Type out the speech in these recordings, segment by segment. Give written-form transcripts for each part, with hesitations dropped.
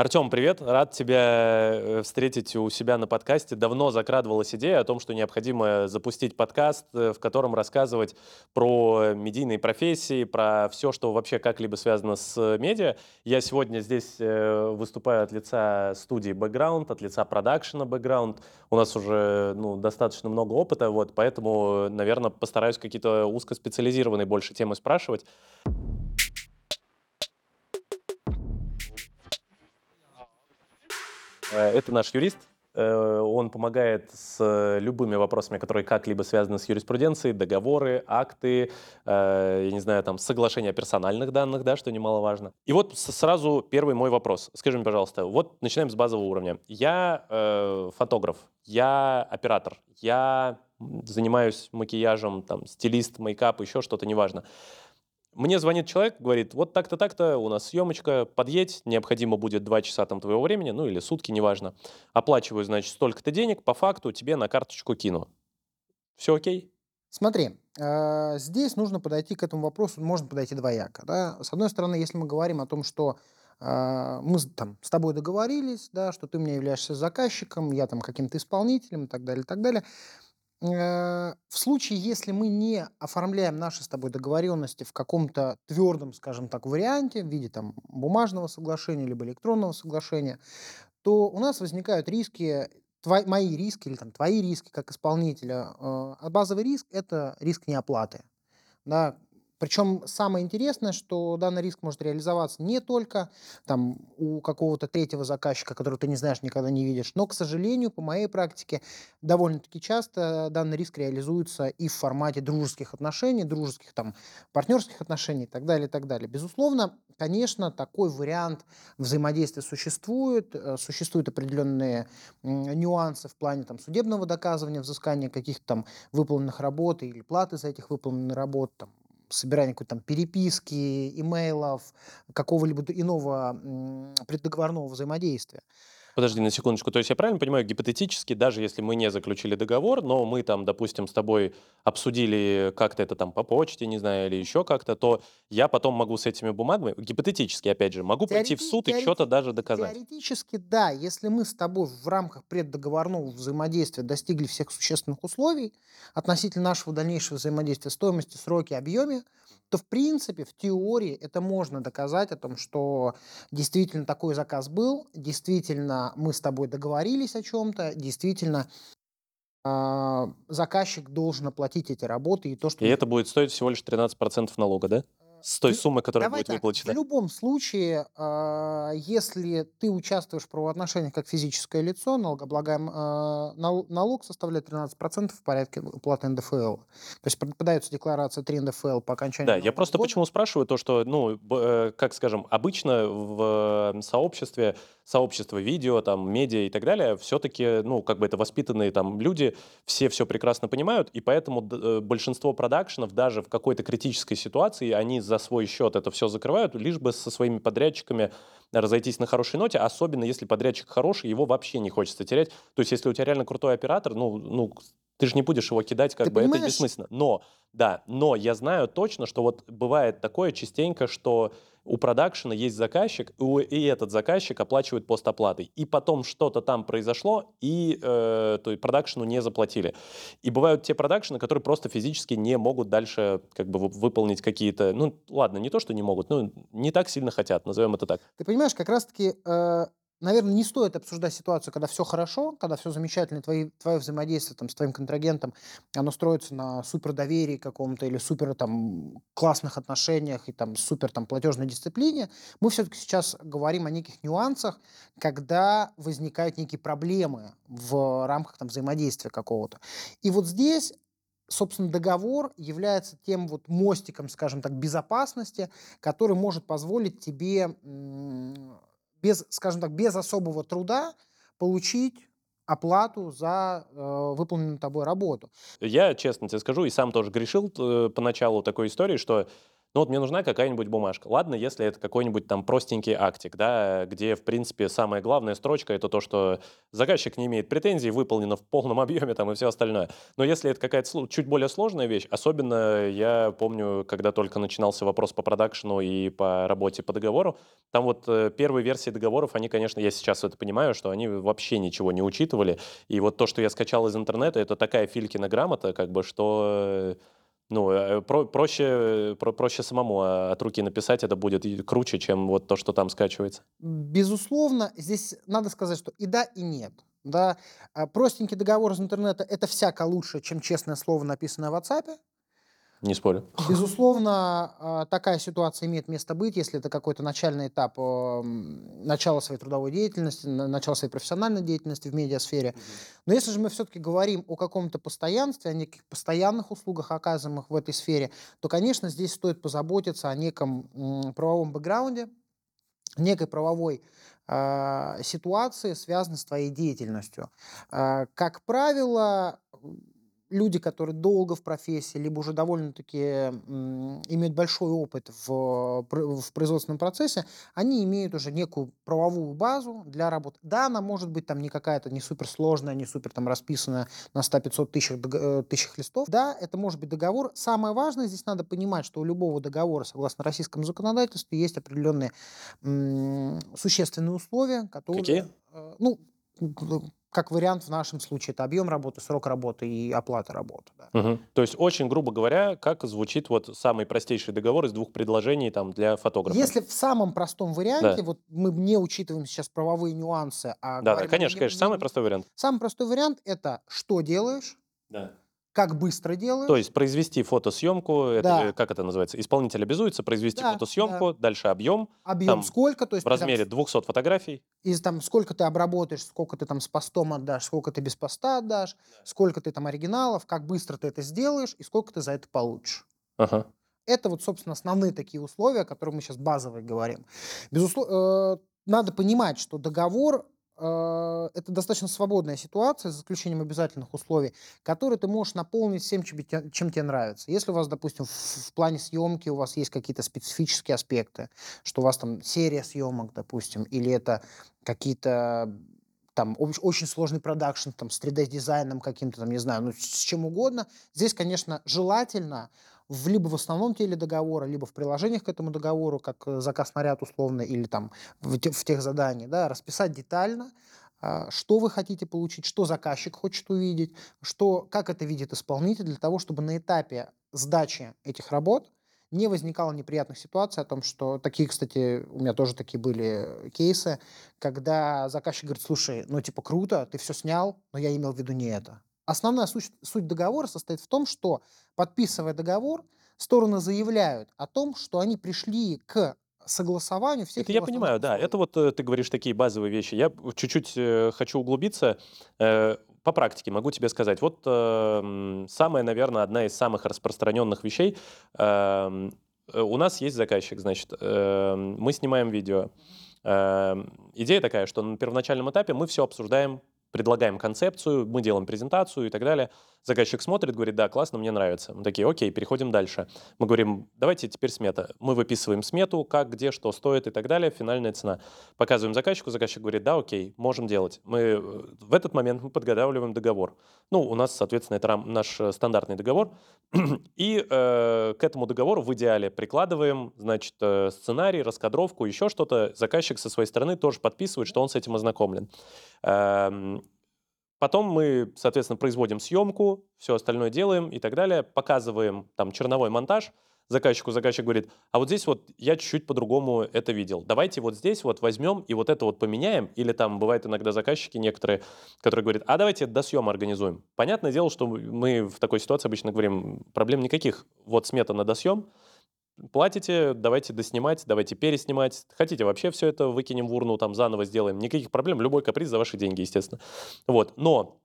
Артем, привет, рад тебя встретить у себя на подкасте. Давно закрадывалась идея о том, что необходимо запустить подкаст, в котором рассказывать про медийные профессии, про все, что вообще как-либо связано с медиа. Я сегодня здесь выступаю от лица студии «Бэкграунд», от лица продакшена «Бэкграунд». У нас уже достаточно много опыта, поэтому, наверное, постараюсь какие-то узкоспециализированные больше темы спрашивать. Это наш юрист, он помогает с любыми вопросами, которые как-либо связаны с юриспруденцией, договоры, акты, я не знаю, там, соглашения о персональных данных, да, что немаловажно. И сразу первый мой вопрос. Скажи мне, пожалуйста, начинаем с базового уровня. Я фотограф, я оператор, я занимаюсь макияжем, там, стилист, мейкап, еще что-то, неважно. Мне звонит человек, говорит, так-то, у нас съемочка, подъедь, необходимо будет 2 часа там твоего времени, или сутки, неважно. Оплачиваю, значит, столько-то денег, по факту тебе на карточку кину. Все окей? Смотри, здесь нужно подойти к этому вопросу, можно подойти двояко. Да? С одной стороны, если мы говорим о том, что мы там с тобой договорились, да, что ты мне являешься заказчиком, я там каким-то исполнителем и так далее, в случае, если мы не оформляем наши с тобой договоренности в каком-то твердом, скажем так, варианте, в виде там бумажного соглашения либо электронного соглашения, то у нас возникают риски, мои риски или там твои риски как исполнителя. А базовый риск – это риск неоплаты. Да? Причем самое интересное, что данный риск может реализоваться не только там, у какого-то третьего заказчика, которого ты не знаешь, никогда не видишь, но, к сожалению, по моей практике, довольно-таки часто данный риск реализуется и в формате дружеских отношений, дружеских там, партнерских отношений и так далее. Безусловно, конечно, такой вариант взаимодействия существуют определенные нюансы в плане там, судебного доказывания, взыскания каких-то там выполненных работ или платы за этих выполненных работ, там, собирание какой-то там переписки, имейлов, какого-либо иного преддоговорного взаимодействия. Подожди на секундочку. То есть я правильно понимаю, гипотетически, даже если мы не заключили договор, но мы там, допустим, с тобой обсудили как-то это там по почте, не знаю, или еще как-то, то я потом могу с этими бумагами, гипотетически, опять же, могу прийти в суд и что-то даже доказать? Теоретически, да. Если мы с тобой в рамках преддоговорного взаимодействия достигли всех существенных условий относительно нашего дальнейшего взаимодействия, стоимости, сроки, объеме, то, в принципе, в теории это можно доказать о том, что действительно такой заказ был, действительно мы с тобой договорились о чем-то, действительно заказчик должен оплатить эти работы. И то, что... и это будет стоить всего лишь 13% налога, да? С той суммы, которая будет выплачена? В любом случае, если ты участвуешь в правоотношениях как физическое лицо, налог составляет 13% в порядке уплаты НДФЛ. То есть подается декларация 3 НДФЛ по окончанию года. Да, я просто почему спрашиваю то, что, обычно в сообществе, сообщество видео, там, медиа и так далее, все-таки, это воспитанные там люди, все прекрасно понимают, и поэтому большинство продакшенов даже в какой-то критической ситуации, они за свой счет это все закрывают, лишь бы со своими подрядчиками разойтись на хорошей ноте, особенно если подрядчик хороший, его вообще не хочется терять. То есть если у тебя реально крутой оператор, ты же не будешь его кидать, это бессмысленно. Но я знаю точно, что бывает такое частенько, что у продакшена есть заказчик, и этот заказчик оплачивает постоплатой. И потом что-то там произошло, и продакшену не заплатили. И бывают те продакшены, которые просто физически не могут дальше выполнить какие-то... не то, что не могут, не так сильно хотят, назовем это так. Ты понимаешь, как раз-таки... Наверное, не стоит обсуждать ситуацию, когда все хорошо, когда все замечательно, твое взаимодействие там, с твоим контрагентом, оно строится на супердоверии каком-то или супер там, классных отношениях и там, супер там, платежной дисциплине. Мы все-таки сейчас говорим о неких нюансах, когда возникают некие проблемы в рамках там, взаимодействия какого-то. И здесь... Собственно, договор является тем мостиком, скажем так, безопасности, который может позволить тебе без особого труда получить оплату за выполненную тобой работу. Я, честно тебе скажу, и сам тоже грешил поначалу такой истории, что ну вот мне нужна какая-нибудь бумажка. Ладно, если это какой-нибудь там простенький актик, да, где, в принципе, самая главная строчка – это то, что заказчик не имеет претензий, выполнено в полном объеме там и все остальное. Но если это какая-то чуть более сложная вещь, особенно я помню, когда только начинался вопрос по продакшну и по работе по договору, там вот первые версии договоров, они, конечно, я сейчас это понимаю, что они вообще ничего не учитывали. И вот то, что я скачал из интернета, это такая Филькина грамота, как бы, что... Ну, проще самому от руки написать, это будет круче, чем вот то, что там скачивается. Безусловно, здесь надо сказать, что и да, и нет. Да? Простенький договор из интернета – это всяко лучше, чем честное слово, написанное в WhatsApp. Не спорю. Безусловно, такая ситуация имеет место быть, если это какой-то начальный этап начала своей трудовой деятельности, начала своей профессиональной деятельности в медиасфере. Но если же мы все-таки говорим о каком-то постоянстве, о неких постоянных услугах, оказываемых в этой сфере, то, конечно, здесь стоит позаботиться о неком правовом бэкграунде, некой правовой ситуации, связанной с твоей деятельностью. Как правило, люди, которые долго в профессии, либо уже довольно-таки имеют большой опыт в производственном процессе, они имеют уже некую правовую базу для работы. Да, она может быть там не какая-то, не суперсложная, не супер там расписанная на 100-500 тысяч листов. Да, это может быть договор. Самое важное, здесь надо понимать, что у любого договора, согласно российскому законодательству, есть определенные существенные условия, которые... Какие? Как вариант в нашем случае это объем работы, срок работы и оплата работы. Да. Угу. То есть очень грубо говоря, как звучит вот самый простейший договор из двух предложений там, для фотографа. Если в самом простом варианте, да. Вот мы не учитываем сейчас правовые нюансы. А да, говорим, конечно, самый простой вариант. Самый простой вариант это что делаешь, да. Как быстро делаешь. То есть произвести фотосъемку, да. Это, как это называется, исполнитель обязуется произвести да, фотосъемку, да. Дальше объем. Объем там, сколько? То есть, в размере 200 фотографий. Из там сколько ты обработаешь, сколько ты там с постом отдашь, сколько ты без поста отдашь, да. Сколько ты там оригиналов, как быстро ты это сделаешь и сколько ты за это получишь. Ага. Это вот, собственно, основные такие условия, о которых мы сейчас базовые говорим. Безусловно, надо понимать, что договор... Это достаточно свободная ситуация, за исключением обязательных условий, которые ты можешь наполнить всем, чем тебе нравится. Если у вас, допустим, в плане съемки у вас есть какие-то специфические аспекты, что у вас там серия съемок, допустим, или это какие-то там очень сложный продакшн там, с 3D-дизайном каким-то, там, не знаю, ну, с чем угодно, здесь, конечно, желательно... либо в основном теле договора, либо в приложениях к этому договору, как заказ на ряд условно, или там в тех заданиях, да, расписать детально, что вы хотите получить, что заказчик хочет увидеть, что, как это видит исполнитель, для того, чтобы на этапе сдачи этих работ не возникало неприятных ситуаций о том, что такие, кстати, у меня тоже такие были кейсы, когда заказчик говорит, слушай, ну типа круто, ты все снял, но я имел в виду не это. Основная суть договора состоит в том, что, подписывая договор, стороны заявляют о том, что они пришли к согласованию всех... Это я понимаю, да. Это вот ты говоришь такие базовые вещи. Я чуть-чуть хочу углубиться. По практике могу тебе сказать. Вот самая, наверное, одна из самых распространенных вещей. У нас есть заказчик, значит. Мы снимаем видео. Идея такая, что на первоначальном этапе мы все обсуждаем, предлагаем концепцию, мы делаем презентацию и так далее. Заказчик смотрит, говорит, да, классно, мне нравится. Мы такие, окей, переходим дальше. Мы говорим, давайте теперь смета. Мы выписываем смету, как, где, что стоит и так далее, финальная цена. Показываем заказчику, заказчик говорит, да, окей, можем делать. Мы в этот момент мы подготавливаем договор. Ну, у нас, соответственно, это наш стандартный договор. И к этому договору в идеале прикладываем, значит, сценарий, раскадровку, еще что-то. Заказчик со своей стороны тоже подписывает, что он с этим ознакомлен. Потом мы, соответственно, производим съемку, все остальное делаем и так далее, показываем там черновой монтаж заказчику, заказчик говорит, а вот здесь вот я чуть-чуть по-другому это видел, давайте вот здесь вот возьмем и вот это вот поменяем, или там бывают иногда заказчики некоторые, которые говорят, а давайте это до съема организуем. Понятное дело, что мы в такой ситуации обычно говорим, проблем никаких, вот смета на досъем, платите, давайте доснимать, давайте переснимать. Хотите, вообще все это выкинем в урну, там заново сделаем. Никаких проблем, любой каприз за ваши деньги, естественно. Вот. Но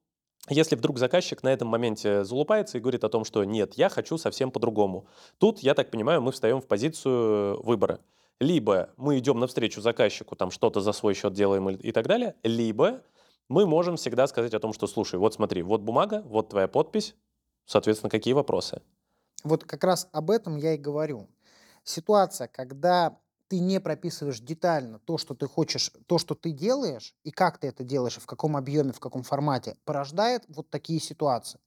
если вдруг заказчик на этом моменте залупается и говорит о том, что нет, я хочу совсем по-другому. Тут, я так понимаю, мы встаем в позицию выбора. Либо мы идем навстречу заказчику, там что-то за свой счет делаем и так далее, либо мы можем всегда сказать о том, что слушай, вот смотри, вот бумага, вот твоя подпись, соответственно, какие вопросы? Вот как раз об этом я и говорю. ситуация, когда ты не прописываешь детально то, что ты хочешь, то, что ты делаешь, и как ты это делаешь, в каком объеме, в каком формате, порождает вот такие ситуации.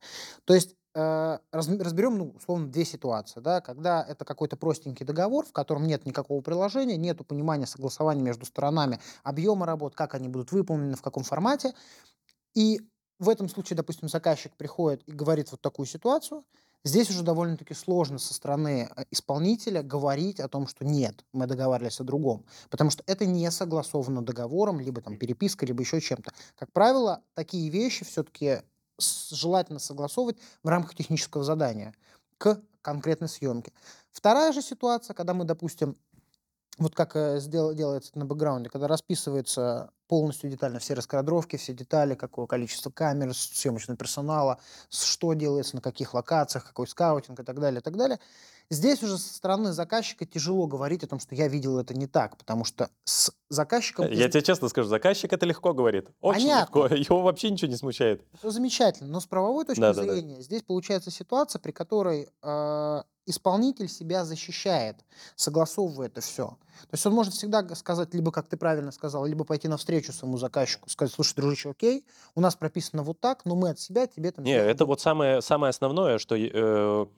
То есть разберем, ну, условно, две ситуации, да, когда это какой-то простенький договор, в котором нет никакого приложения, нету понимания, согласования между сторонами объема работ, как они будут выполнены, в каком формате. И в этом случае, допустим, заказчик приходит и говорит вот такую ситуацию. Здесь уже довольно-таки сложно со стороны исполнителя говорить о том, что нет, мы договаривались о другом, потому что это не согласовано договором, либо там перепиской, либо еще чем-то. Как правило, такие вещи все-таки желательно согласовывать в рамках технического задания к конкретной съемке. Вторая же ситуация, когда мы, допустим, вот как делается на бэкграунде, когда расписывается полностью детально все раскадровки, все детали, какое количество камер, съемочного персонала, что делается, на каких локациях, какой скаутинг и так далее, и так далее. Здесь уже со стороны заказчика тяжело говорить о том, что я видел это не так, потому что с заказчиком... Я тебе честно скажу, заказчик это легко говорит. Очень легко, его вообще ничего не смущает. Все замечательно, но с правовой точки зрения здесь получается ситуация, при которой исполнитель себя защищает, согласовывает это все. То есть он может всегда сказать, либо, как ты правильно сказал, либо пойти навстречу своему заказчику, сказать, слушай, дружище, окей, у нас прописано вот так, но мы от себя тебе там... Не, это вот самое основное, что,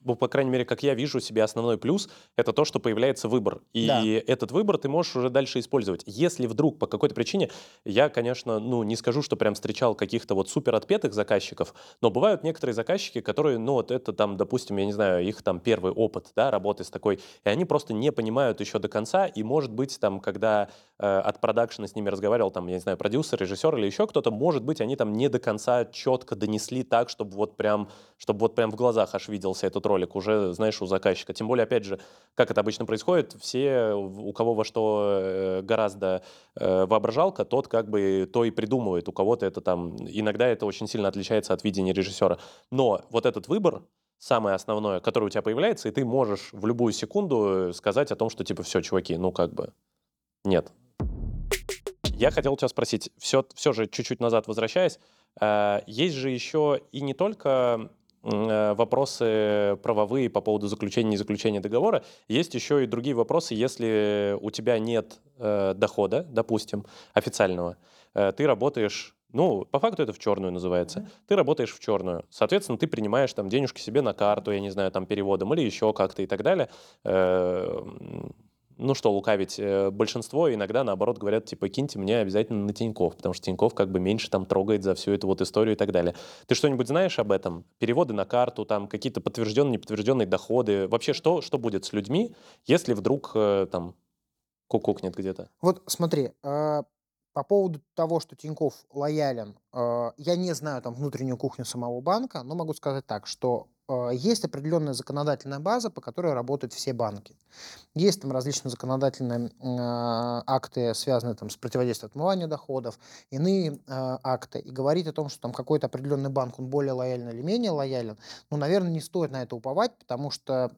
ну, по крайней мере, как я вижу себе основной плюс, это то, что появляется выбор. И этот выбор ты можешь уже дальше использовать. Если вдруг по какой-то причине, я, конечно, ну, не скажу, что прям встречал каких-то вот супер отпетых заказчиков, но бывают некоторые заказчики, которые, ну, вот это там, допустим, я не знаю, их там первый опыт, да, работы с такой, и они просто не понимают еще до конца, и, может быть, там, когда от продакшена с ними разговаривал, там, я не знаю, продюсер, режиссер или еще кто-то, может быть, они там не до конца четко донесли так, чтобы вот прям в глазах аж виделся этот ролик уже, знаешь, у заказчика. Тем более, опять же, как это обычно происходит, все, у кого во что гораздо воображалка, тот как бы то и придумывает. У кого-то это там... Иногда это очень сильно отличается от видения режиссера. Но вот этот выбор, самое основное, которое у тебя появляется, и ты можешь в любую секунду сказать о том, что типа все, чуваки, ну как бы нет. Я хотел тебя спросить, все же чуть-чуть назад возвращаясь, есть же еще и не только вопросы правовые по поводу заключения и незаключения договора, есть еще и другие вопросы, если у тебя нет дохода, допустим, официального, ты работаешь... Ну, по факту это в черную называется. Ты работаешь в черную. Соответственно, ты принимаешь там денежки себе на карту, я не знаю, там переводом или еще как-то и так далее. Ну что лукавить, большинство иногда наоборот говорят, типа, киньте мне обязательно на Тинькофф, потому что Тинькофф как бы меньше там трогает за всю эту вот историю и так далее. Ты что-нибудь знаешь об этом? Переводы на карту, там какие-то подтвержденные, неподтвержденные доходы. Вообще, что будет с людьми, если вдруг там кукукнет где-то? Вот смотри, по поводу того, что Тинькофф лоялен, я не знаю там внутреннюю кухню самого банка, но могу сказать так, что есть определенная законодательная база, по которой работают все банки. Есть там различные законодательные акты, связанные там с противодействием отмыванию доходов, иные акты. И говорить о том, что там какой-то определенный банк, он более лоялен или менее лоялен, ну, наверное, не стоит на это уповать, потому что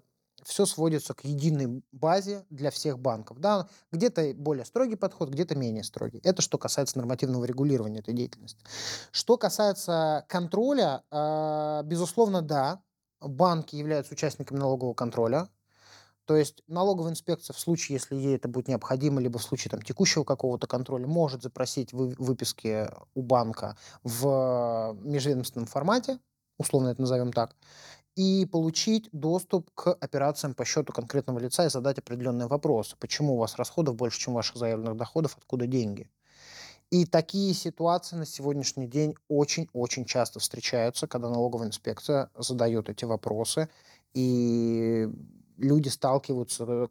все сводится к единой базе для всех банков. Да? Где-то более строгий подход, где-то менее строгий. Это что касается нормативного регулирования этой деятельности. Что касается контроля, безусловно, да, банки являются участниками налогового контроля. То есть налоговая инспекция в случае, если ей это будет необходимо, либо в случае там текущего какого-то контроля, может запросить выписки у банка в межведомственном формате, условно это назовем так, и получить доступ к операциям по счету конкретного лица и задать определенные вопросы. Почему у вас расходов больше, чем ваших заявленных доходов, откуда деньги? И такие ситуации на сегодняшний день очень-очень часто встречаются, когда налоговая инспекция задает эти вопросы, и люди сталкиваются с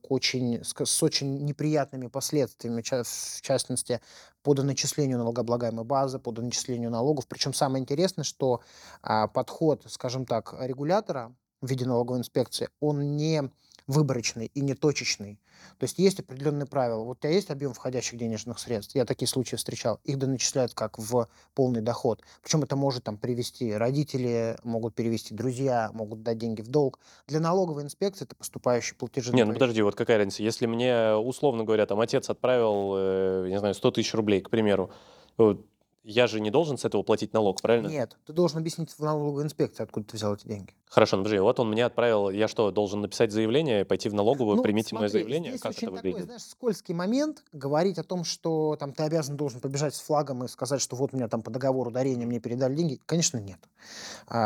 очень неприятными последствиями, в частности, по доначислению налогооблагаемой базы, по доначислению налогов. Причем самое интересное, что подход, скажем так, регулятора в виде налоговой инспекции, он не выборочный и не точечный. То есть есть определенные правила. Вот у тебя есть объем входящих денежных средств. Я такие случаи встречал. Их доначисляют как в полный доход. Причем это может там привести родители, могут перевести друзья, могут дать деньги в долг. Для налоговой инспекции это поступающие платежи. Не, ну подожди, вот какая разница? Если мне, условно говоря, там отец отправил, не знаю, 100 тысяч рублей, к примеру, я же не должен с этого платить налог, правильно? Нет, ты должен объяснить в налоговой инспекции, откуда ты взял эти деньги. Хорошо, ну подожди, вот он мне отправил, я что, должен написать заявление, пойти в налоговую, ну, примите мое заявление? Здесь как очень это выглядит? Такой, знаешь, скользкий момент говорить о том, что там ты обязан должен побежать с флагом и сказать, что вот у меня там по договору дарения мне передали деньги. Конечно, нет.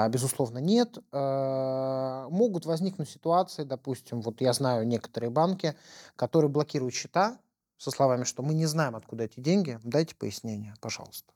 Безусловно, нет. Могут возникнуть ситуации, допустим, вот я знаю некоторые банки, которые блокируют счета со словами, что мы не знаем, откуда эти деньги, дайте пояснение, пожалуйста.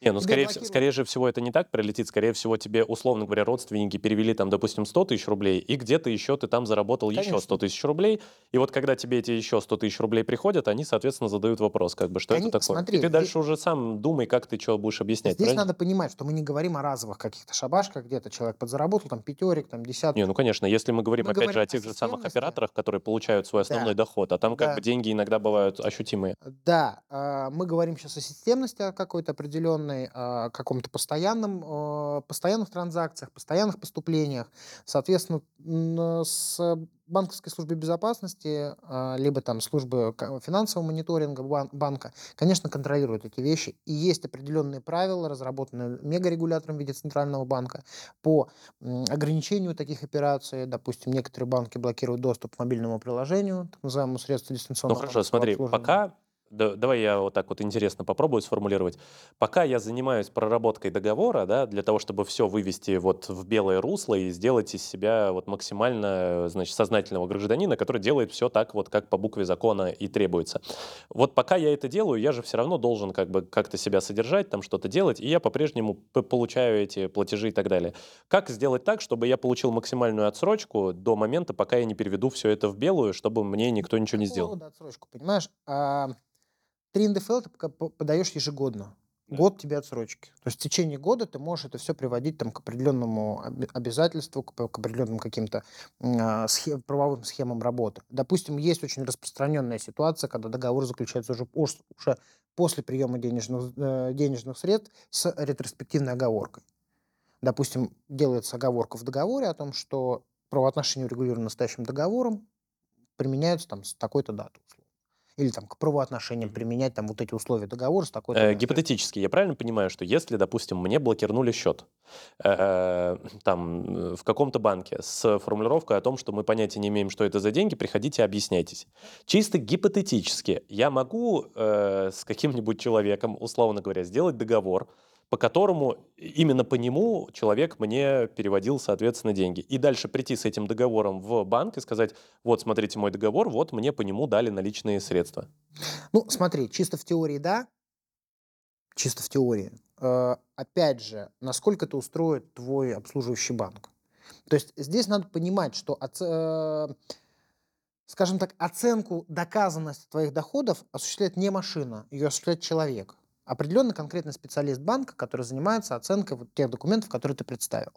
Не, ну, скорее всего, это не так прилетит. Скорее всего, тебе, условно говоря, родственники перевели, там, допустим, 100 тысяч рублей, и где-то еще ты там заработал еще 100 тысяч рублей. И вот когда тебе эти еще 100 тысяч рублей приходят, они, соответственно, задают вопрос, как бы, что это такое. Смотри, и ты дальше уже сам думай, как ты что будешь объяснять. Здесь правильно? Надо понимать, что мы не говорим о разовых каких-то шабашках, где-то человек подзаработал, там, пятерик, там, десяток. Не, ну, конечно, если мы говорим, опять же, о тех же самых операторах, которые получают свой основной доход, а там, как бы, деньги иногда бывают ощутимые. Да, мы говорим сейчас о системности какой-то определенной, каком-то постоянных транзакциях, постоянных поступлениях. Соответственно, с банковской службы безопасности, либо там службы финансового мониторинга банка, конечно, контролируют эти вещи. И есть определенные правила, разработанные мегарегулятором в виде Центрального банка, по ограничению таких операций. Допустим, некоторые банки блокируют доступ к мобильному приложению, так называемому средству дистанционного обслуживания. Ну хорошо, смотри, пока... Давай я вот так вот интересно попробую сформулировать. Пока я занимаюсь проработкой договора, да, для того, чтобы все вывести вот в белое русло и сделать из себя вот максимально, значит, сознательного гражданина, который делает все так вот, как по букве закона и требуется. Вот пока я это делаю, я же все равно должен как бы как-то себя содержать, там что-то делать, и я по-прежнему получаю эти платежи и так далее. Как сделать так, чтобы я получил максимальную отсрочку до момента, пока я не переведу все это в белую, чтобы мне никто ничего не сделал? Какого рода отсрочку, понимаешь? 3 НДФЛ ты подаешь ежегодно. Год тебе отсрочки. То есть в течение года ты можешь это все приводить там, к определенному обязательству, к определенным каким-то правовым схемам работы. Допустим, есть очень распространенная ситуация, когда договор заключается уже после приема денежных средств с ретроспективной оговоркой. Допустим, делается оговорка в договоре о том, что правоотношения урегулированы настоящим договором, применяются там, с такой-то даты. Или там, к правоотношениям применять там, вот эти условия договора с такой... гипотетически, я правильно понимаю, что если, допустим, мне блокировали счет там, в каком-то банке с формулировкой о том, что мы понятия не имеем, что это за деньги, приходите, объясняйтесь. Чисто гипотетически я могу с каким-нибудь человеком, условно говоря, сделать договор, по которому именно по нему человек мне переводил, соответственно, деньги. И дальше прийти с этим договором в банк и сказать, вот, смотрите мой договор, вот мне по нему дали наличные средства. Ну, смотри, чисто в теории, да. Чисто в теории. Опять же, насколько это устроит твой обслуживающий банк. То есть здесь надо понимать, что... Скажем так, оценку доказанности твоих доходов осуществляет не машина, ее осуществляет человек. Определенно конкретный специалист банка, который занимается оценкой вот тех документов, которые ты представил.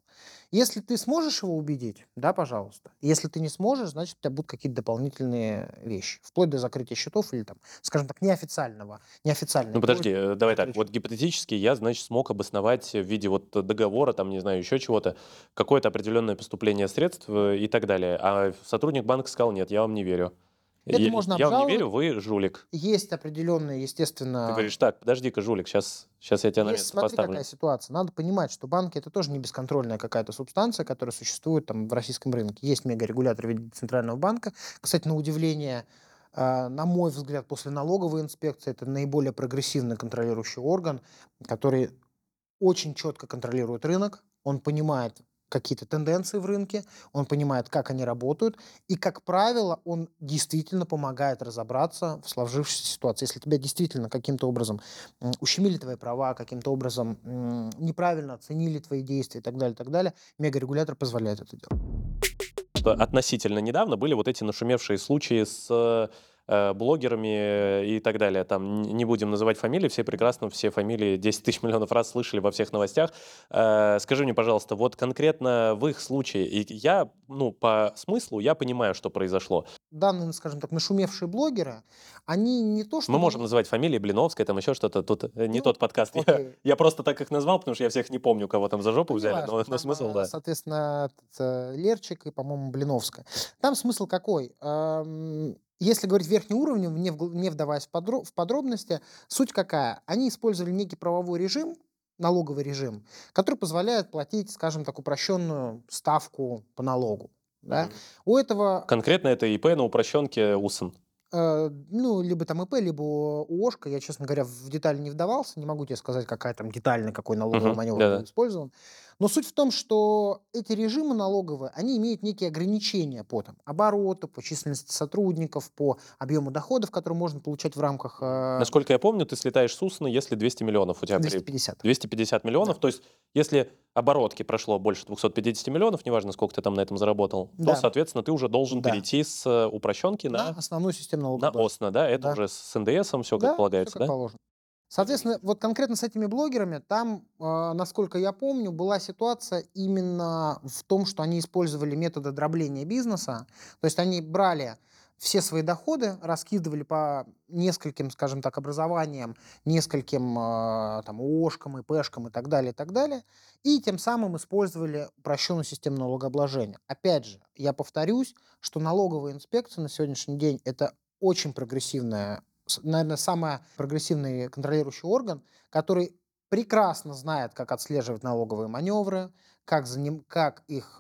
Если ты сможешь его убедить, да, пожалуйста. Если ты не сможешь, значит, у тебя будут какие-то дополнительные вещи. Вплоть до закрытия счетов или, там, скажем так, неофициального. Ну, подожди, давай так. Вот гипотетически я, значит, смог обосновать в виде вот договора, там, не знаю, еще чего-то, какое-то определенное поступление средств и так далее. А сотрудник банка сказал, нет, я вам не верю. Это можно обжаловать. Я вам не верю, вы жулик. Есть определенные, естественно... Ты говоришь, так, подожди-ка, жулик, сейчас я тебя на место поставлю. Смотри, какая ситуация. Надо понимать, что банки — это тоже не бесконтрольная какая-то субстанция, которая существует там в российском рынке. Есть мегарегулятор в виде Центрального банка. Кстати, на удивление, на мой взгляд, после налоговой инспекции, это наиболее прогрессивный контролирующий орган, который очень четко контролирует рынок. Он понимает какие-то тенденции в рынке, он понимает, как они работают, и, как правило, он действительно помогает разобраться в сложившейся ситуации. Если тебя действительно каким-то образом ущемили твои права, каким-то образом неправильно оценили твои действия и так далее, мегарегулятор позволяет это делать. Относительно недавно были вот эти нашумевшие случаи с блогерами и так далее. Там не будем называть фамилии, все прекрасно, все фамилии 10 тысяч миллионов раз слышали во всех новостях. Скажи мне, пожалуйста, вот конкретно в их случае, и я, по смыслу, я понимаю, что произошло. Данные, скажем так, нашумевшие блогеры, они не то, что... Мы можем называть фамилии Блиновская, там еще что-то, тут не тот подкаст. Я просто так их назвал, потому что я всех не помню, кого там за жопу взяли, но смысл, да. Соответственно, Лерчик и, по-моему, Блиновская. Там смысл какой? Если говорить верхним уровнем, не вдаваясь в подробности, суть какая? Они использовали некий правовой режим, налоговый режим, который позволяет платить, скажем так, упрощенную ставку по налогу. Да? Mm-hmm. У этого... Конкретно это ИП на упрощенке УСН. Ну, либо там ИП, либо ООшка. Я, честно говоря, в детали не вдавался. Не могу тебе сказать, какая там детальная, какой налоговый маневр был использован. Но суть в том, что эти режимы налоговые, они имеют некие ограничения по там, обороту, по численности сотрудников, по объему доходов, которые можно получать в рамках... Насколько я помню, ты слетаешь с УСНа, если 200 миллионов у тебя... 250. 250 миллионов. Да. То есть, если оборотки прошло больше 250 миллионов, неважно, сколько ты там на этом заработал, да, то, соответственно, ты уже должен перейти с упрощенки на основную систему налогов. На ОСНа, да? Это уже с НДСом все как полагается, все как положено. Соответственно, вот конкретно с этими блогерами, там, насколько я помню, была ситуация именно в том, что они использовали методы дробления бизнеса. То есть они брали все свои доходы, раскидывали по нескольким, скажем так, образованиям, нескольким там, ООшкам, ИПшкам и так далее, и тем самым использовали упрощенную систему налогообложения. Опять же, я повторюсь, что налоговая инспекция на сегодняшний день – это очень прогрессивная, наверное, самый прогрессивный контролирующий орган, который прекрасно знает, как отслеживать налоговые маневры, как их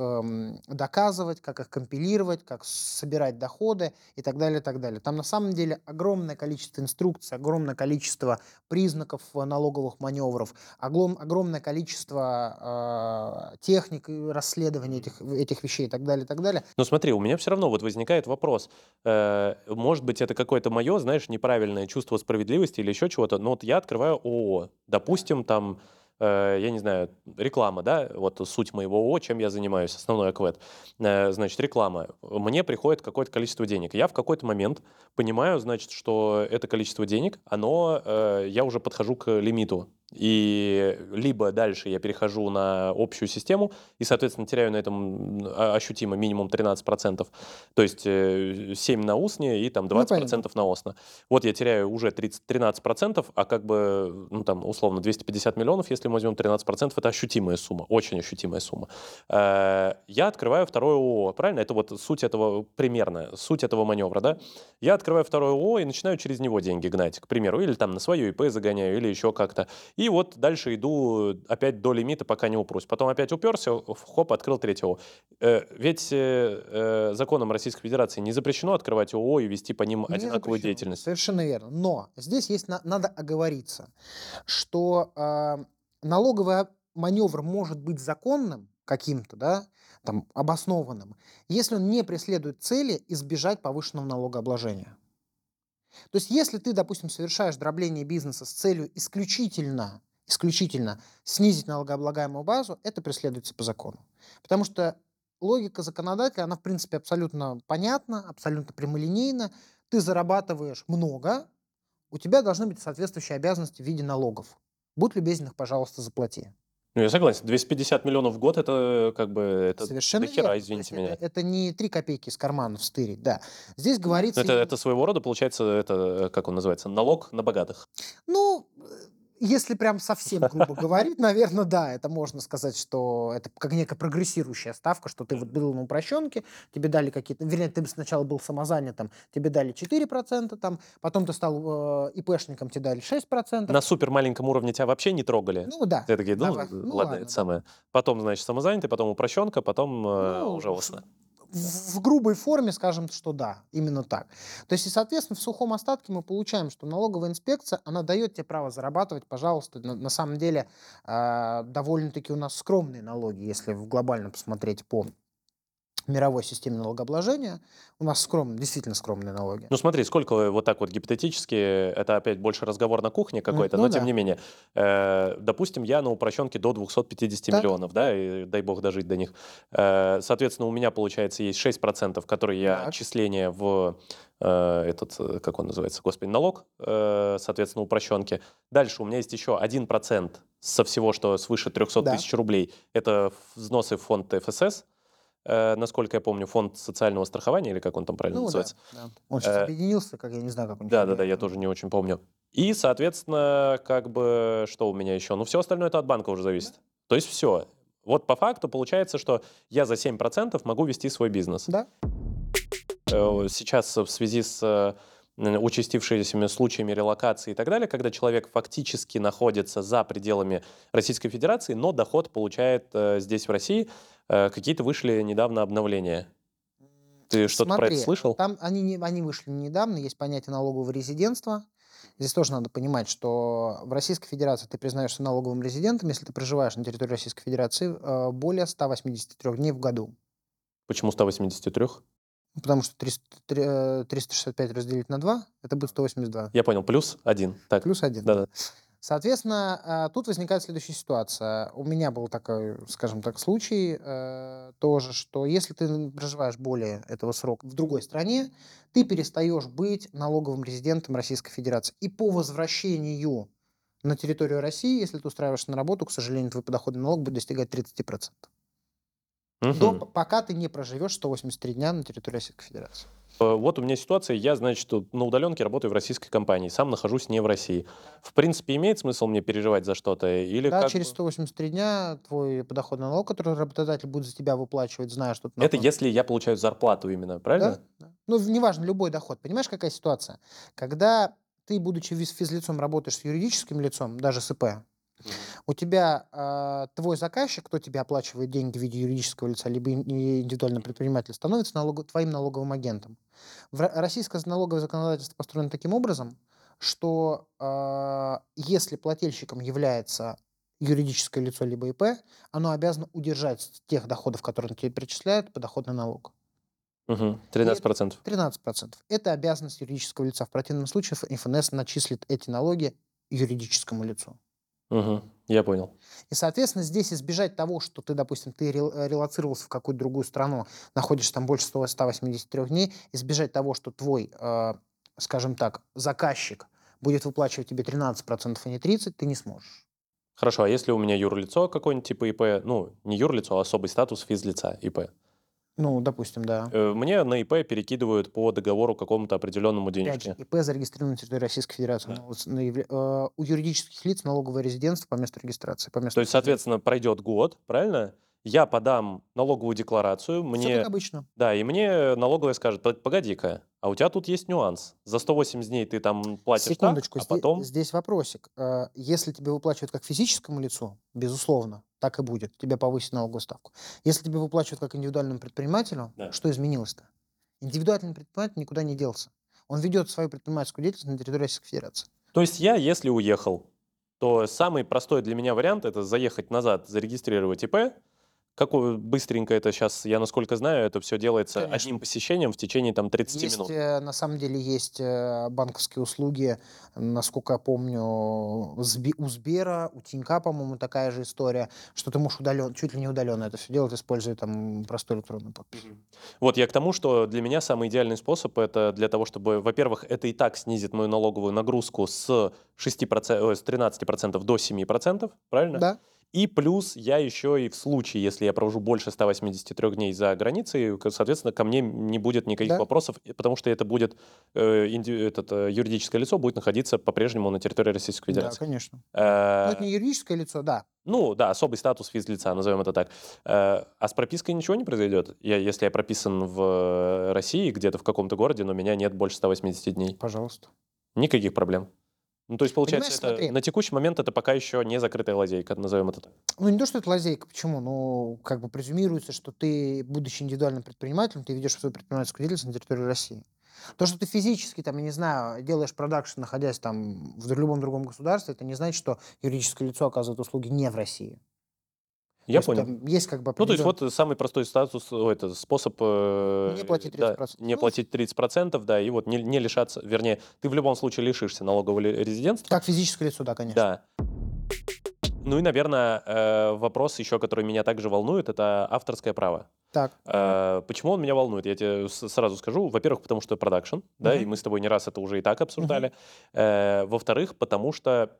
доказывать, как их компилировать, как собирать доходы и так далее, и так далее. Там на самом деле огромное количество инструкций, огромное количество признаков налоговых маневров, огромное количество техник расследования этих вещей и так далее, и так далее. Но смотри, у меня все равно вот возникает вопрос. Может быть, это какое-то мое, знаешь, неправильное чувство справедливости или еще чего-то, но вот я открываю ООО, допустим, там... я не знаю, реклама, да, вот суть моего ООО, чем я занимаюсь, основной АКВЭД, значит, реклама. Мне приходит какое-то количество денег. Я в какой-то момент понимаю, значит, что это количество денег, оно, я уже подхожу к лимиту. И либо дальше я перехожу на общую систему и, соответственно, теряю на этом ощутимо минимум 13%, то есть 7% на УСНе и там 20% на ОСНе. Вот я теряю уже 13%, а как бы, ну там, условно, 250 миллионов, если мы возьмем 13%, это ощутимая сумма, очень ощутимая сумма. Я открываю второе ООО, правильно? Это вот суть этого, примерно, суть этого маневра, да? Я открываю второе ООО и начинаю через него деньги гнать, к примеру, или там на свое ИП загоняю, или еще как-то. И вот дальше иду опять до лимита, пока не упрусь. Потом опять уперся, хоп, открыл третье ООО. Ведь законом Российской Федерации не запрещено открывать ООО и вести по ним не одинаковую запрещено. Деятельность. Совершенно верно. Но здесь есть, надо оговориться, что налоговый маневр может быть законным каким-то, да, там, обоснованным, если он не преследует цели избежать повышенного налогообложения. То есть если ты, допустим, совершаешь дробление бизнеса с целью исключительно снизить налогооблагаемую базу, это преследуется по закону. Потому что логика законодателя, она, в принципе, абсолютно понятна, абсолютно прямолинейна. Ты зарабатываешь много, у тебя должны быть соответствующие обязанности в виде налогов. Будь любезен их, пожалуйста, заплати. Ну, я согласен, 250 миллионов в год, это как бы... Это совершенно дохера, извините меня. Это не 3 копейки из карманов стырить, да. Здесь говорится... Это своего рода, получается, это, как он называется, налог на богатых? Ну, если прям совсем грубо говорить, наверное, да, это можно сказать, что это как некая прогрессирующая ставка, что ты вот был на упрощенке, тебе дали какие-то... Вернее, ты сначала был самозанятым, тебе дали 4%, там, потом ты стал ИПшником, тебе дали 6%. На супер маленьком уровне тебя вообще не трогали? Ну да. Ты такие, ладно, это самое. Потом, значит, самозанятый, потом упрощенка, потом уже ОСН. В грубой форме скажем, что да, именно так. То есть, и, соответственно, в сухом остатке мы получаем, что налоговая инспекция, она дает тебе право зарабатывать, пожалуйста, на самом деле довольно-таки у нас скромные налоги, если глобально посмотреть по мировой системе налогообложения, у нас действительно скромные налоги. Ну смотри, сколько вот так вот гипотетически, это опять больше разговор на кухне какой-то, но тем не менее, допустим, я на упрощенке до 250 миллионов, да, и дай бог дожить до них. Соответственно, у меня, получается, есть 6%, которые я отчисления в... этот, как он называется, господи, налог, соответственно, упрощенки. Дальше у меня есть еще 1% со всего, что свыше 300 тысяч рублей. Это взносы в фонд ФСС. Насколько я помню, фонд социального страхования, или как он там правильно называется. Да. Он сейчас объединился, как я не знаю, как он. Да-да-да, я тоже не очень помню. И, соответственно, как бы, что у меня еще? Ну, все остальное это от банка уже зависит. Да. То есть все. Вот по факту получается, что я за 7% могу вести свой бизнес. Да. Сейчас в связи с участившимися случаями релокации и так далее, когда человек фактически находится за пределами Российской Федерации, но доход получает здесь, в России. Какие-то вышли недавно обновления. Ты что-то про это слышал? Там они вышли недавно, есть понятие налогового резидентства. Здесь тоже надо понимать, что в Российской Федерации ты признаешься налоговым резидентом, если ты проживаешь на территории Российской Федерации более 183 дней в году. Почему 183? Потому что 365 разделить на 2, это будет 182. Я понял, плюс 1. Так. Плюс 1. Да-да. Соответственно, тут возникает следующая ситуация. У меня был такой, скажем так, случай тоже, что если ты проживаешь более этого срока в другой стране, ты перестаешь быть налоговым резидентом Российской Федерации. И по возвращению на территорию России, если ты устраиваешься на работу, к сожалению, твой подоходный налог будет достигать 30%. Пока ты не проживешь 183 дня на территории Российской Федерации. Вот у меня ситуация. Я, значит, на удаленке работаю в российской компании. Сам нахожусь не в России. В принципе, имеет смысл мне переживать за что-то? Или да, как... через 183 дня твой подоходный налог, который работодатель будет за тебя выплачивать, зная, что ты... Это если я получаю зарплату именно, правильно? Да? Да. Ну, неважно, любой доход. Понимаешь, какая ситуация? Когда ты, будучи физлицом, работаешь с юридическим лицом, даже с ИП, у тебя твой заказчик, кто тебе оплачивает деньги в виде юридического лица, либо индивидуального предпринимателя, становится твоим налоговым агентом. Российское налоговое законодательство построено таким образом, что если плательщиком является юридическое лицо, либо ИП, оно обязано удержать с тех доходов, которые он тебе перечисляет, подоходный налог. 13%. 13%. Это обязанность юридического лица. В противном случае ФНС начислит эти налоги юридическому лицу. Угу, я понял. И, соответственно, здесь избежать того, что ты, допустим, ты релоцировался в какую-то другую страну, находишься там больше 183 дней, избежать того, что твой, скажем так, заказчик будет выплачивать тебе 13%, а не 30%, ты не сможешь. Хорошо, а если у меня юрлицо какое-нибудь типа ИП, ну, не юрлицо, а особый статус физлица ИП? Ну, допустим, да. Мне на ИП перекидывают по договору какому-то определенному денежке. ИП зарегистрировано на территории Российской Федерации. Да. У юридических лиц налоговое резидентство по месту регистрации. То есть, соответственно, пройдет год, правильно? Я подам налоговую декларацию. Все как обычно. Да, и мне налоговая скажет, погоди-ка, а у тебя тут есть нюанс. За 180 дней ты там платишь секундочку, так, а потом... Здесь вопросик. Если тебе выплачивают как физическому лицу, безусловно, так и будет. Тебе повысят налоговую ставку. Если тебе выплачивают как индивидуальному предпринимателю, да. Что изменилось-то? Индивидуальный предприниматель никуда не делся. Он ведет свою предпринимательскую деятельность на территории Российской Федерации. То есть я, если уехал, то самый простой для меня вариант – это заехать назад, зарегистрировать ИП. Как быстренько это сейчас, я насколько знаю, это все делается Конечно. Одним посещением в течение там, 30 минут. На самом деле есть банковские услуги, насколько я помню, у Сбера, у Тинькоффа, по-моему, такая же история, что ты можешь чуть ли не удаленно это все делать, используя там простую электронную подпись. Вот я к тому, что для меня самый идеальный способ, это для того, чтобы, во-первых, это и так снизит мою налоговую нагрузку с 13% до 7%, правильно? Да. И плюс я еще и в случае, если я провожу больше 183 дней за границей, соответственно, ко мне не будет никаких вопросов, потому что это будет юридическое лицо будет находиться по-прежнему на территории Российской Федерации. Да, конечно. Но это не юридическое лицо, да. Ну, да, особый статус физлица, назовем это так. А с пропиской ничего не произойдет? Если я прописан в России, где-то в каком-то городе, но меня нет больше 180 дней. Пожалуйста. Никаких проблем. Ну, то есть, получается, это, на текущий момент это пока еще не закрытая лазейка, назовем это так. Ну, не то, что это лазейка, почему? Ну, как бы презюмируется, что ты, будучи индивидуальным предпринимателем, ты ведешь свою предпринимательскую деятельность на территории России. То, что ты физически, там, я не знаю, делаешь продакшн, находясь там в любом другом государстве, это не значит, что юридическое лицо оказывает услуги не в России. Я понял. Там есть как бы определенный... Ну, то есть вот самый простой статус, это способ... Не платить 30%. Да, не платить 30%, да, и вот не лишаться, вернее, ты в любом случае лишишься налогового резидентства. Как физическое лицо, да, конечно. Да. Ну и, наверное, вопрос еще, который меня также волнует, это авторское право. Так. Почему он меня волнует? Я тебе сразу скажу. Во-первых, потому что продакшн, да, и мы с тобой не раз это уже и так обсуждали. Во-вторых, потому что...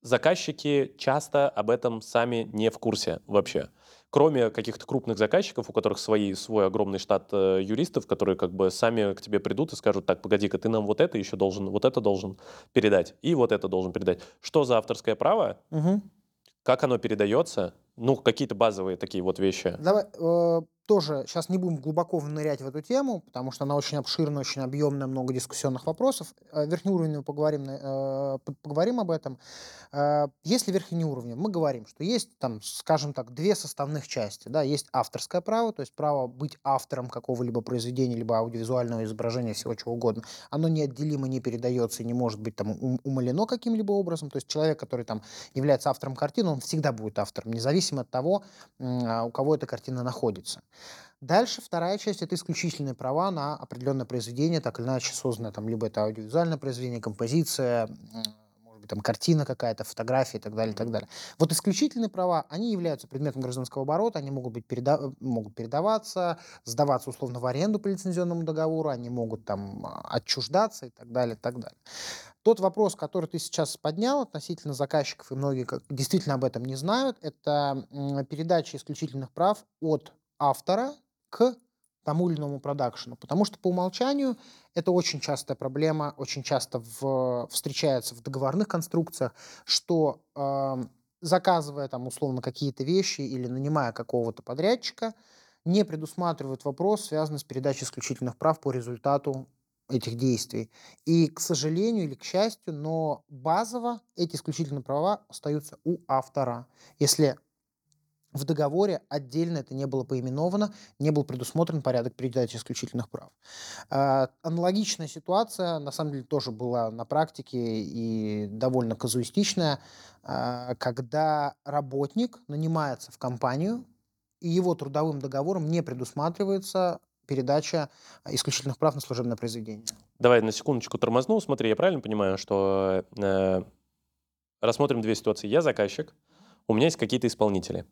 Заказчики часто об этом сами не в курсе вообще. Кроме каких-то крупных заказчиков, у которых свой огромный штат юристов, которые как бы сами к тебе придут и скажут, так, погоди-ка, ты нам вот это еще должен, вот это должен передать, и вот это должен передать. Что за авторское право? Как оно передается? Ну, какие-то базовые такие вот вещи. Давай тоже сейчас не будем глубоко нырять в эту тему, потому что она очень обширная, очень объемная, много дискуссионных вопросов. Верхнеуровнево поговорим об этом. Если верхнеуровнево, мы говорим, что есть там, скажем так, две составных части. Да? Есть авторское право, то есть право быть автором какого-либо произведения, либо аудиовизуального изображения, всего чего угодно. Оно неотделимо не передается, не может быть там умалено каким-либо образом. То есть человек, который там является автором картины, он всегда будет автором, независимо от того, у кого эта картина находится. Дальше вторая часть — это исключительные права на определенное произведение, так или иначе созданное, там, либо это аудиовизуальное произведение, композиция, может быть, там, картина какая-то, фотография и так далее, и так далее. Вот исключительные права, они являются предметом гражданского оборота, они могут быть передаваться, сдаваться условно в аренду по лицензионному договору, они могут там отчуждаться и так далее, и так далее. Тот вопрос, который ты сейчас поднял относительно заказчиков, и многие действительно об этом не знают, это передача исключительных прав от автора к тому или иному продакшену. Потому что по умолчанию это очень частая проблема, очень часто встречается в договорных конструкциях, что заказывая там условно какие-то вещи или нанимая какого-то подрядчика, не предусматривают вопрос, связанный с передачей исключительных прав по результату этих действий. И, к сожалению или к счастью, но базово эти исключительные права остаются у автора, если в договоре отдельно это не было поименовано, не был предусмотрен порядок передачи исключительных прав. Аналогичная ситуация, на самом деле, тоже была на практике и довольно казуистичная, когда работник нанимается в компанию, и его трудовым договором не предусматривается передача исключительных прав на служебное произведение. Давай на секундочку тормозну. Смотри, я правильно понимаю, что рассмотрим две ситуации. Я заказчик, у меня есть какие-то исполнители.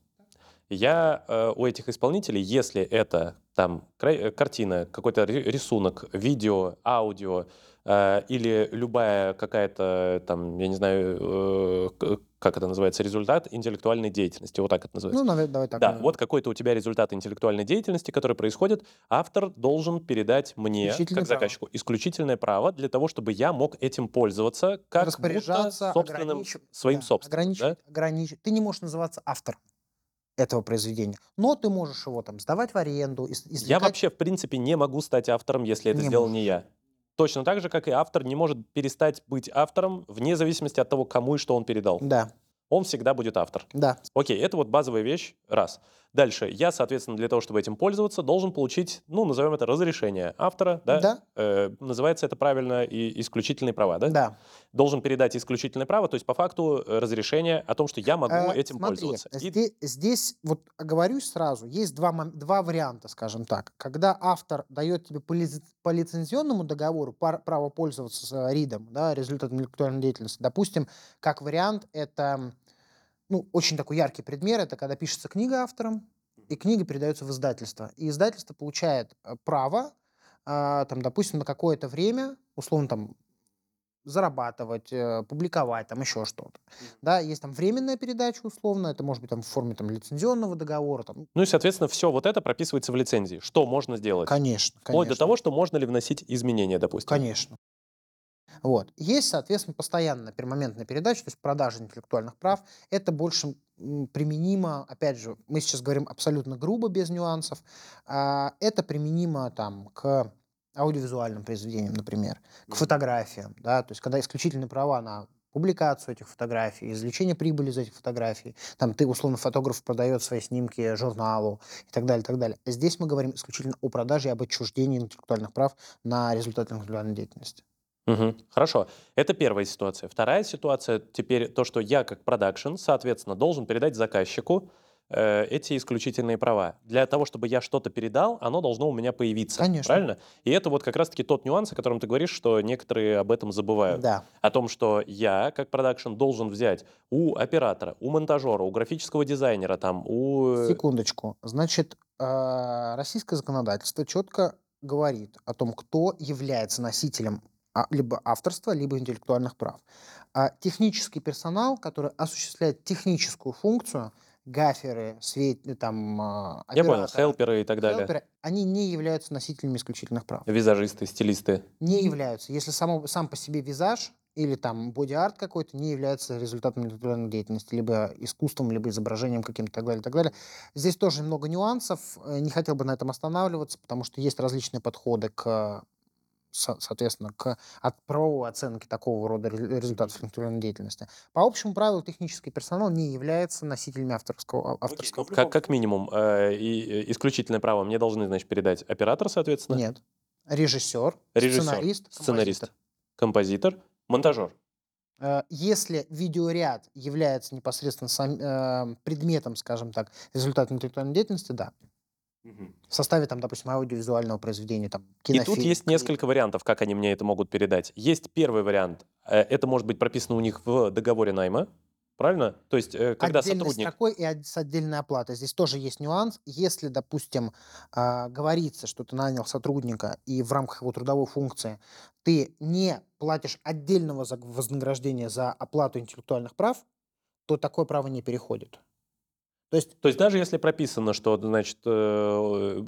Я у этих исполнителей, если это там картина, какой-то рисунок, видео, аудио или любая какая-то там, я не знаю, как это называется, результат интеллектуальной деятельности, вот так это называется. Ну, наверное, давай так. Да, наверное. Вот какой-то у тебя результат интеллектуальной деятельности, который происходит, автор должен передать мне, как заказчику, исключительное право для того, чтобы я мог этим пользоваться, как распоряжаться, будто собственным, своим собственным. Ограничивать, да? Ты не можешь называться автором этого произведения. Но ты можешь его там сдавать в аренду. Я вообще, в принципе, не могу стать автором, если это сделал не я. Точно так же, как и автор не может перестать быть автором вне зависимости от того, кому и что он передал. Да. Он всегда будет автор. Да. Окей, это вот базовая вещь. Раз. Дальше. Я, соответственно, для того, чтобы этим пользоваться, должен получить, ну, назовем это, разрешение автора. Да? Да. Называется это правильно и исключительные права, да? Да. Должен передать исключительное право, то есть по факту разрешение о том, что я могу этим пользоваться. Здесь вот оговорюсь сразу, есть два варианта, скажем так. Когда автор дает тебе по лицензионному договору право пользоваться с РИДом, да, результатом интеллектуальной деятельности, допустим, как вариант это... Ну, очень такой яркий пример — это когда пишется книга автором, и книга передается в издательство. И издательство получает право, там, допустим, на какое-то время, условно, там, зарабатывать, публиковать, там, еще что-то. Да, есть там временная передача, условно, это может быть там в форме там лицензионного договора. Там. Ну и, соответственно, все вот это прописывается в лицензии. Что можно сделать? Конечно. Вплоть до того, что можно ли вносить изменения, допустим. Конечно. Вот. Есть, соответственно, постоянная пермоментная передача, то есть продажа интеллектуальных прав. Это больше применимо, опять же, мы сейчас говорим абсолютно грубо, без нюансов. Это применимо там, к аудиовизуальным произведениям, например, к фотографиям. Да? То есть когда исключительные права на публикацию этих фотографий, извлечение прибыли из этих фотографий. Там ты, условно, фотограф продает свои снимки журналу и так далее, и так далее. Здесь мы говорим исключительно о продаже и об отчуждении интеллектуальных прав на результаты интеллектуальной деятельности. Угу. Хорошо. Это первая ситуация. Вторая ситуация теперь то, что я как продакшн, соответственно, должен передать заказчику эти исключительные права. Для того, чтобы я что-то передал, оно должно у меня появиться. Конечно. Правильно? И это вот как раз-таки тот нюанс, о котором ты говоришь, что некоторые об этом забывают. Да. О том, что я, как продакшн, должен взять у оператора, у монтажера, у графического дизайнера, там, у... Секундочку. Значит, российское законодательство четко говорит о том, кто является носителем либо авторства, либо интеллектуальных прав. А технический персонал, который осуществляет техническую функцию, гаферы, операторы... Я понял, хелперы и так далее. Хелперы, они не являются носителями исключительных прав. Визажисты, стилисты. Не являются. Если сам по себе визаж или там боди-арт какой-то не является результатом интеллектуальной деятельности, либо искусством, либо изображением каким-то и так далее, и так далее. Здесь тоже много нюансов, не хотел бы на этом останавливаться, потому что есть различные подходы к, соответственно, к правовой оценке такого рода результатов интеллектуальной деятельности. По общему правилу, технический персонал не является носителями авторского. Как минимум, исключительное право мне должны, значит, передать оператор, соответственно? Нет. Режиссер, сценарист, композитор. Монтажер. Если видеоряд является непосредственно предметом, скажем так, результата интеллектуальной деятельности, да. Угу. В составе, там, допустим, аудиовизуального произведения, там, кинофильм. И тут есть несколько вариантов, как они мне это могут передать. Есть первый вариант. Это может быть прописано у них в договоре найма. Правильно? То есть, когда сотрудник... Такой и с отдельной оплатой. Здесь тоже есть нюанс. Если, допустим, говорится, что ты нанял сотрудника, и в рамках его трудовой функции ты не платишь отдельного вознаграждения за оплату интеллектуальных прав, то такое право не переходит. То есть даже если прописано, что, значит,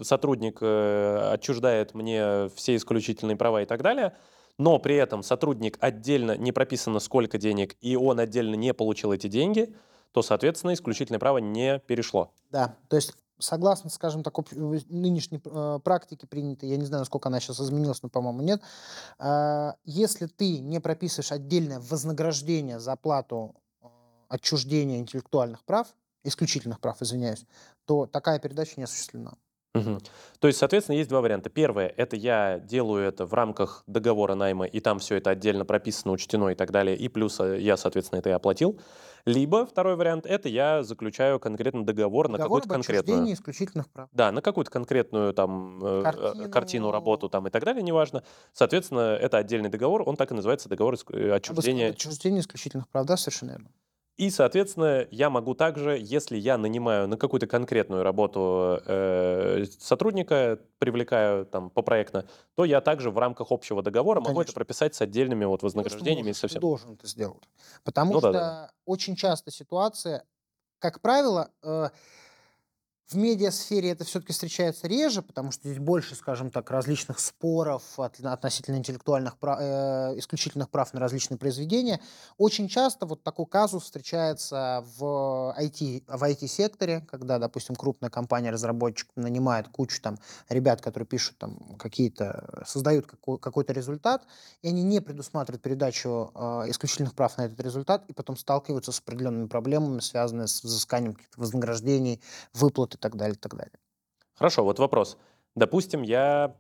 сотрудник отчуждает мне все исключительные права и так далее... Но при этом сотрудник отдельно не прописано, сколько денег, и он отдельно не получил эти деньги, то, соответственно, исключительное право не перешло. Да, то есть согласно, скажем так, нынешней практике принятой, я не знаю, насколько она сейчас изменилась, но, по-моему, нет, если ты не прописываешь отдельное вознаграждение за оплату отчуждения интеллектуальных прав, исключительных прав, извиняюсь, то такая передача не осуществлена. Угу. То есть, соответственно, есть два варианта. Первое, это я делаю это в рамках договора найма, и там все это отдельно прописано, учтено и так далее, и плюс я, соответственно, это и оплатил. Либо второй вариант, это я заключаю конкретно договор на какую-то конкретную... Договор об отчуждении исключительных прав. Да, на какую-то конкретную там, картину, работу там, и так далее, неважно. Соответственно, это отдельный договор, он так и называется договор отчуждения... Отчуждение исключительных прав, да, совершенно верно. И, соответственно, я могу также, если я нанимаю на какую-то конкретную работу сотрудника, привлекаю там попроектно, то я также в рамках общего договора могу это прописать с отдельными вот вознаграждениями. Ты должен это сделать. Потому что да. Очень часто ситуация, как правило, в медиасфере это все-таки встречается реже, потому что здесь больше, скажем так, различных споров относительно интеллектуальных прав, исключительных прав на различные произведения. Очень часто вот такой казус встречается в IT-секторе, когда, допустим, крупная компания-разработчик нанимает кучу там ребят, которые пишут там какие-то, создают какой-то результат, и они не предусматривают передачу исключительных прав на этот результат, и потом сталкиваются с определенными проблемами, связанными с взысканием каких-то вознаграждений, выплат и так далее, и так далее. Хорошо, вот вопрос. Допустим, я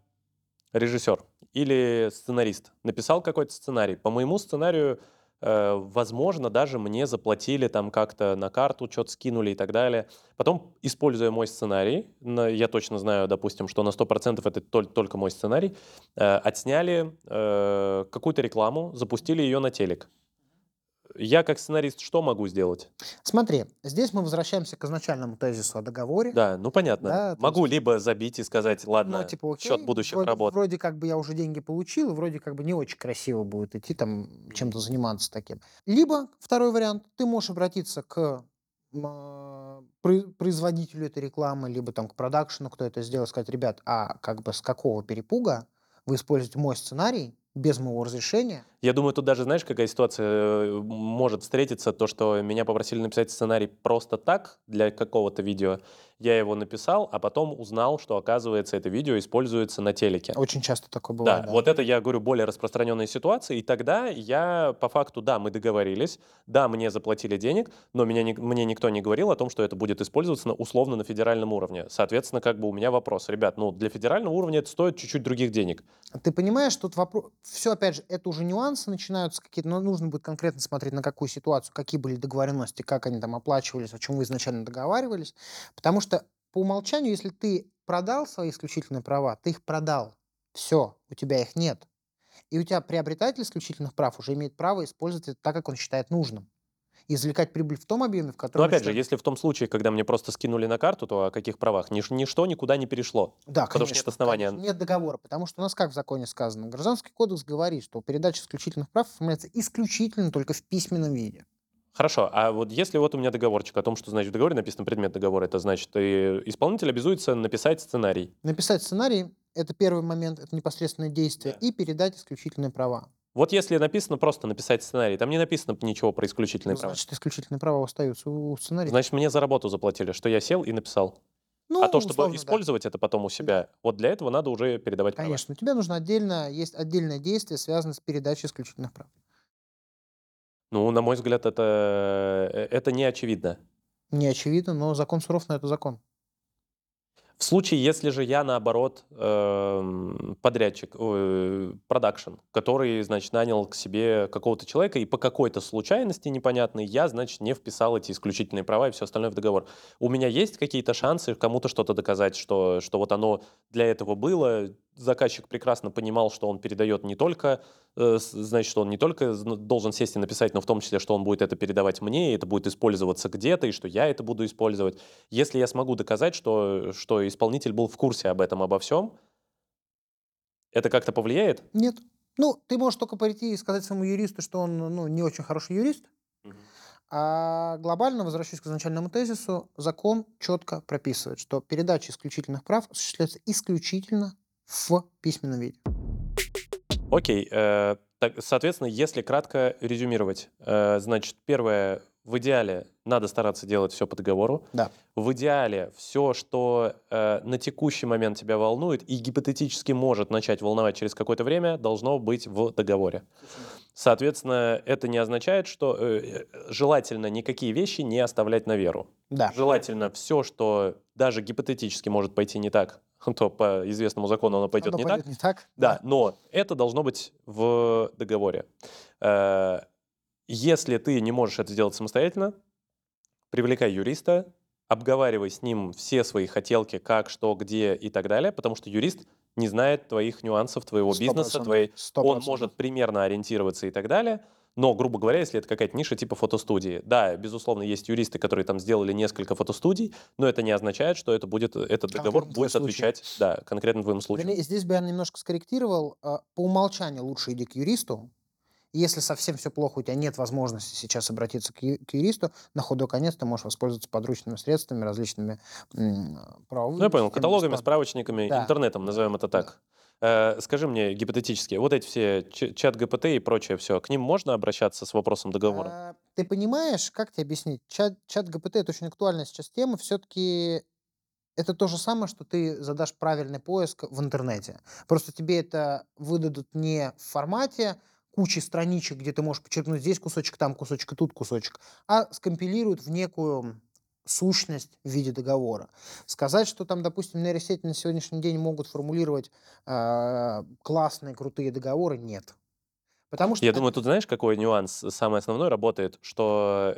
режиссер или сценарист, написал какой-то сценарий. По моему сценарию, возможно, даже мне заплатили там как-то на карту, что-то скинули и так далее. Потом, используя мой сценарий, я точно знаю, допустим, что на 100% это только мой сценарий, отсняли какую-то рекламу, запустили ее на телек. Я как сценарист что могу сделать? Смотри, здесь мы возвращаемся к изначальному тезису о договоре. Да, ну понятно. Да, могу есть... либо забить и сказать, ладно, окей, счет будущих работ. Вроде как бы я уже деньги получил, вроде как бы не очень красиво будет идти там чем-то заниматься таким. Либо, второй вариант, ты можешь обратиться к производителю этой рекламы, либо там к продакшену, кто это сделал, сказать, ребят, как бы с какого перепуга вы используете мой сценарий, без моего разрешения. Я думаю, тут даже, знаешь, какая ситуация может встретиться, то, что меня попросили написать сценарий просто так, для какого-то видео. Я его написал, а потом узнал, что, оказывается, это видео используется на телеке. Очень часто такое бывает. Да, вот это, я говорю, более распространенная ситуация, и тогда я, по факту, да, мы договорились, да, мне заплатили денег, но мне никто не говорил о том, что это будет использоваться условно на федеральном уровне. Соответственно, как бы у меня вопрос. Ребят, ну, для федерального уровня это стоит чуть-чуть других денег. Ты понимаешь, тут вопрос... Все, опять же, это уже нюансы начинаются какие-то, но нужно будет конкретно смотреть, на какую ситуацию, какие были договоренности, как они там оплачивались, о чем вы изначально договаривались. Потому что по умолчанию, если ты продал свои исключительные права, ты их продал. Все, у тебя их нет. И у тебя приобретатель исключительных прав уже имеет право использовать это так, как он считает нужным. И извлекать прибыль в том объеме, в котором... Но опять же, если в том случае, когда мне просто скинули на карту, то о каких правах? Ничто никуда не перешло. Да, потому конечно, что нет основания. Конечно, нет договора, потому что у нас как в законе сказано? Гражданский кодекс говорит, что передача исключительных прав оформляется исключительно только в письменном виде. Хорошо, а вот если вот у меня договорчик о том, что, значит, в договоре написан предмет договора, это значит, исполнитель обязуется написать сценарий. Написать сценарий — это первый момент, это непосредственное действие, да. И передать исключительные права. Вот если написано просто написать сценарий, там не написано ничего про исключительные права. Значит, исключительные права остаются у сценария. Значит, мне за работу заплатили, что я сел и написал. Ну, а то, чтобы условно, использовать это потом у себя, да, вот для этого надо уже передавать права. Конечно, у тебя нужно отдельно, есть отдельное действие, связанное с передачей исключительных прав. Ну, на мой взгляд, это не очевидно. Не очевидно, но закон суров, но это закон. В случае, если же я, наоборот, подрядчик, продакшн, который, значит, нанял к себе какого-то человека, и по какой-то случайности непонятной я, значит, не вписал эти исключительные права и все остальное в договор. У меня есть какие-то шансы кому-то что-то доказать, что вот оно для этого было? Заказчик прекрасно понимал, что он передает не только, значит, что он не только должен сесть и написать, но в том числе, что он будет это передавать мне, и это будет использоваться где-то, и что я это буду использовать. Если я смогу доказать, что исполнитель был в курсе об этом, обо всем, это как-то повлияет? Нет. Ну, ты можешь только пойти и сказать своему юристу, что он, ну, не очень хороший юрист. Угу. А глобально, возвращаясь к изначальному тезису, закон четко прописывает, что передача исключительных прав осуществляется исключительно в письменном виде. Окей. Соответственно, если кратко резюмировать, значит, первое, в идеале надо стараться делать все по договору. Да. В идеале все, что на текущий момент тебя волнует и гипотетически может начать волновать через какое-то время, должно быть в договоре. Соответственно, это не означает, что желательно никакие вещи не оставлять на веру. Да. Желательно все, что даже гипотетически может пойти не так, то по известному закону оно пойдет не так. Да, но это должно быть в договоре. Если ты не можешь это сделать самостоятельно, привлекай юриста, обговаривай с ним все свои хотелки, как, что, где и так далее, потому что юрист не знает твоих нюансов, твоего бизнеса, он может примерно ориентироваться и так далее. Но, грубо говоря, если это какая-то ниша типа фотостудии, да, безусловно, есть юристы, которые там сделали несколько фотостудий, но это не означает, что это будет, этот договор будет отвечать, да, конкретно твоему случаю. Здесь бы я немножко скорректировал. По умолчанию лучше иди к юристу. Если совсем все плохо, у тебя нет возможности сейчас обратиться к юристу, на худой конец ты можешь воспользоваться подручными средствами, различными правовыми... Ну, я понял, каталогами, справочниками, да, интернетом, назовем это так. Да. Скажи мне гипотетически, вот эти все чат-ГПТ и прочее все, к ним можно обращаться с вопросом договора? Ты понимаешь, как тебе объяснить? Чат-ГПТ — это очень актуальная сейчас тема, все-таки это то же самое, что ты задашь правильный поиск в интернете. Просто тебе это выдадут не в формате кучи страничек, где ты можешь подчеркнуть здесь кусочек, там кусочек и тут кусочек, а скомпилируют в некую сущность в виде договора. Сказать, что там, допустим, нейросети на сегодняшний день могут формулировать классные, крутые договоры, нет. Потому что... Я думаю, тут знаешь, какой нюанс самый основной работает, что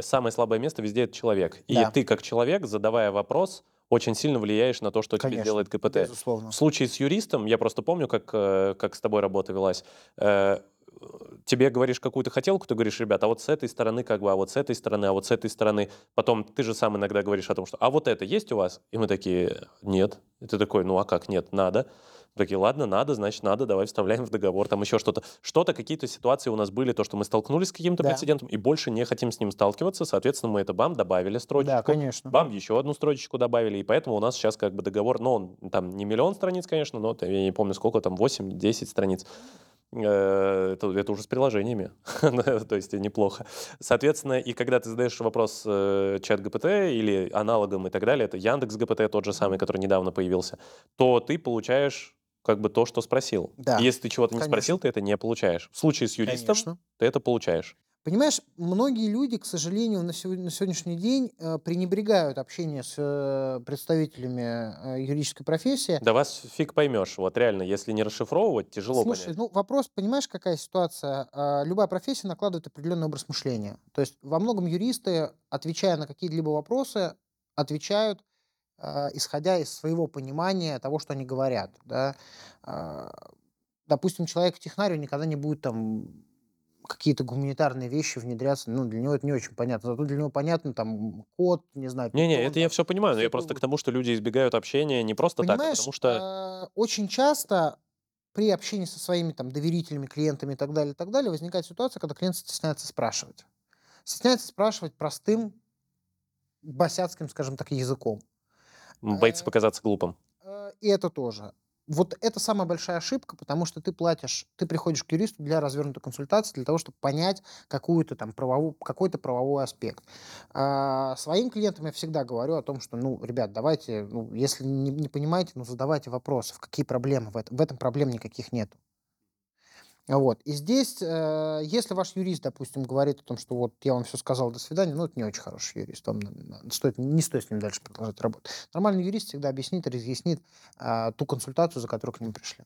самое слабое место везде — это человек. И да, ты как человек, задавая вопрос, очень сильно влияешь на то, что тебе делает ГПТ. Безусловно. В случае с юристом, я просто помню, как с тобой работа велась, тебе говоришь какую-то хотелку, ты говоришь, ребят, а вот с этой стороны как бы, а вот с этой стороны, а вот с этой стороны. Потом ты же сам иногда говоришь о том, что а вот это есть у вас? И мы такие, нет. И ты такой, ну а как, нет, надо. Мы такие, ладно, надо, значит, надо, давай вставляем в договор, там еще что-то. Какие-то ситуации у нас были, то, что мы столкнулись с каким-то прецедентом и больше не хотим с ним сталкиваться, соответственно, мы это бам, добавили строчечку. Да, конечно. Бам, еще одну строчечку добавили, и поэтому у нас сейчас как бы договор, ну, он там не миллион страниц, конечно, но я не помню сколько, там 8-10 страниц. Это уже с приложениями, то есть неплохо. Соответственно, и когда ты задаешь вопрос чат-ГПТ или аналогом и так далее, это Яндекс.ГПТ, тот же самый, который недавно появился, то ты получаешь как бы то, что спросил. Да. Если ты чего-то не спросил, ты это не получаешь. В случае с юристом ты это получаешь. Понимаешь, многие люди, к сожалению, на сегодняшний день пренебрегают общение с представителями юридической профессии. Да вас фиг поймешь. Вот реально, если не расшифровывать, тяжело понять. Слушай, ну вопрос, понимаешь, какая ситуация? Любая профессия накладывает определенный образ мышления. То есть во многом юристы, отвечая на какие-либо вопросы, отвечают, исходя из своего понимания того, что они говорят. Да? Допустим, человек-технарь никогда не будет там... какие-то гуманитарные вещи внедряться, ну, для него это не очень понятно. Зато для него понятно, там, код, не знаю... Не-не, это я все понимаю, но я просто к тому, что люди избегают общения не просто так, потому что... очень часто при общении со своими, там, доверителями, клиентами и так далее, возникает ситуация, когда клиент стесняется спрашивать. Стесняется спрашивать простым, босяцким, скажем так, языком. Боится показаться глупым. И это тоже. вот это самая большая ошибка, потому что ты платишь, ты приходишь к юристу для развернутой консультации, для того, чтобы понять какую-то там правовую, какой-то правовой аспект. Своим клиентам я всегда говорю о том, что, ну, ребят, давайте, ну, если не понимаете, ну, задавайте вопросы, какие проблемы в этом проблем никаких нету. Вот. И здесь, если ваш юрист, допустим, говорит о том, что вот я вам все сказал, до свидания, ну, это не очень хороший юрист, вам не стоит с ним дальше продолжать работать. Нормальный юрист всегда объяснит и разъяснит ту консультацию, за которую к ним пришли.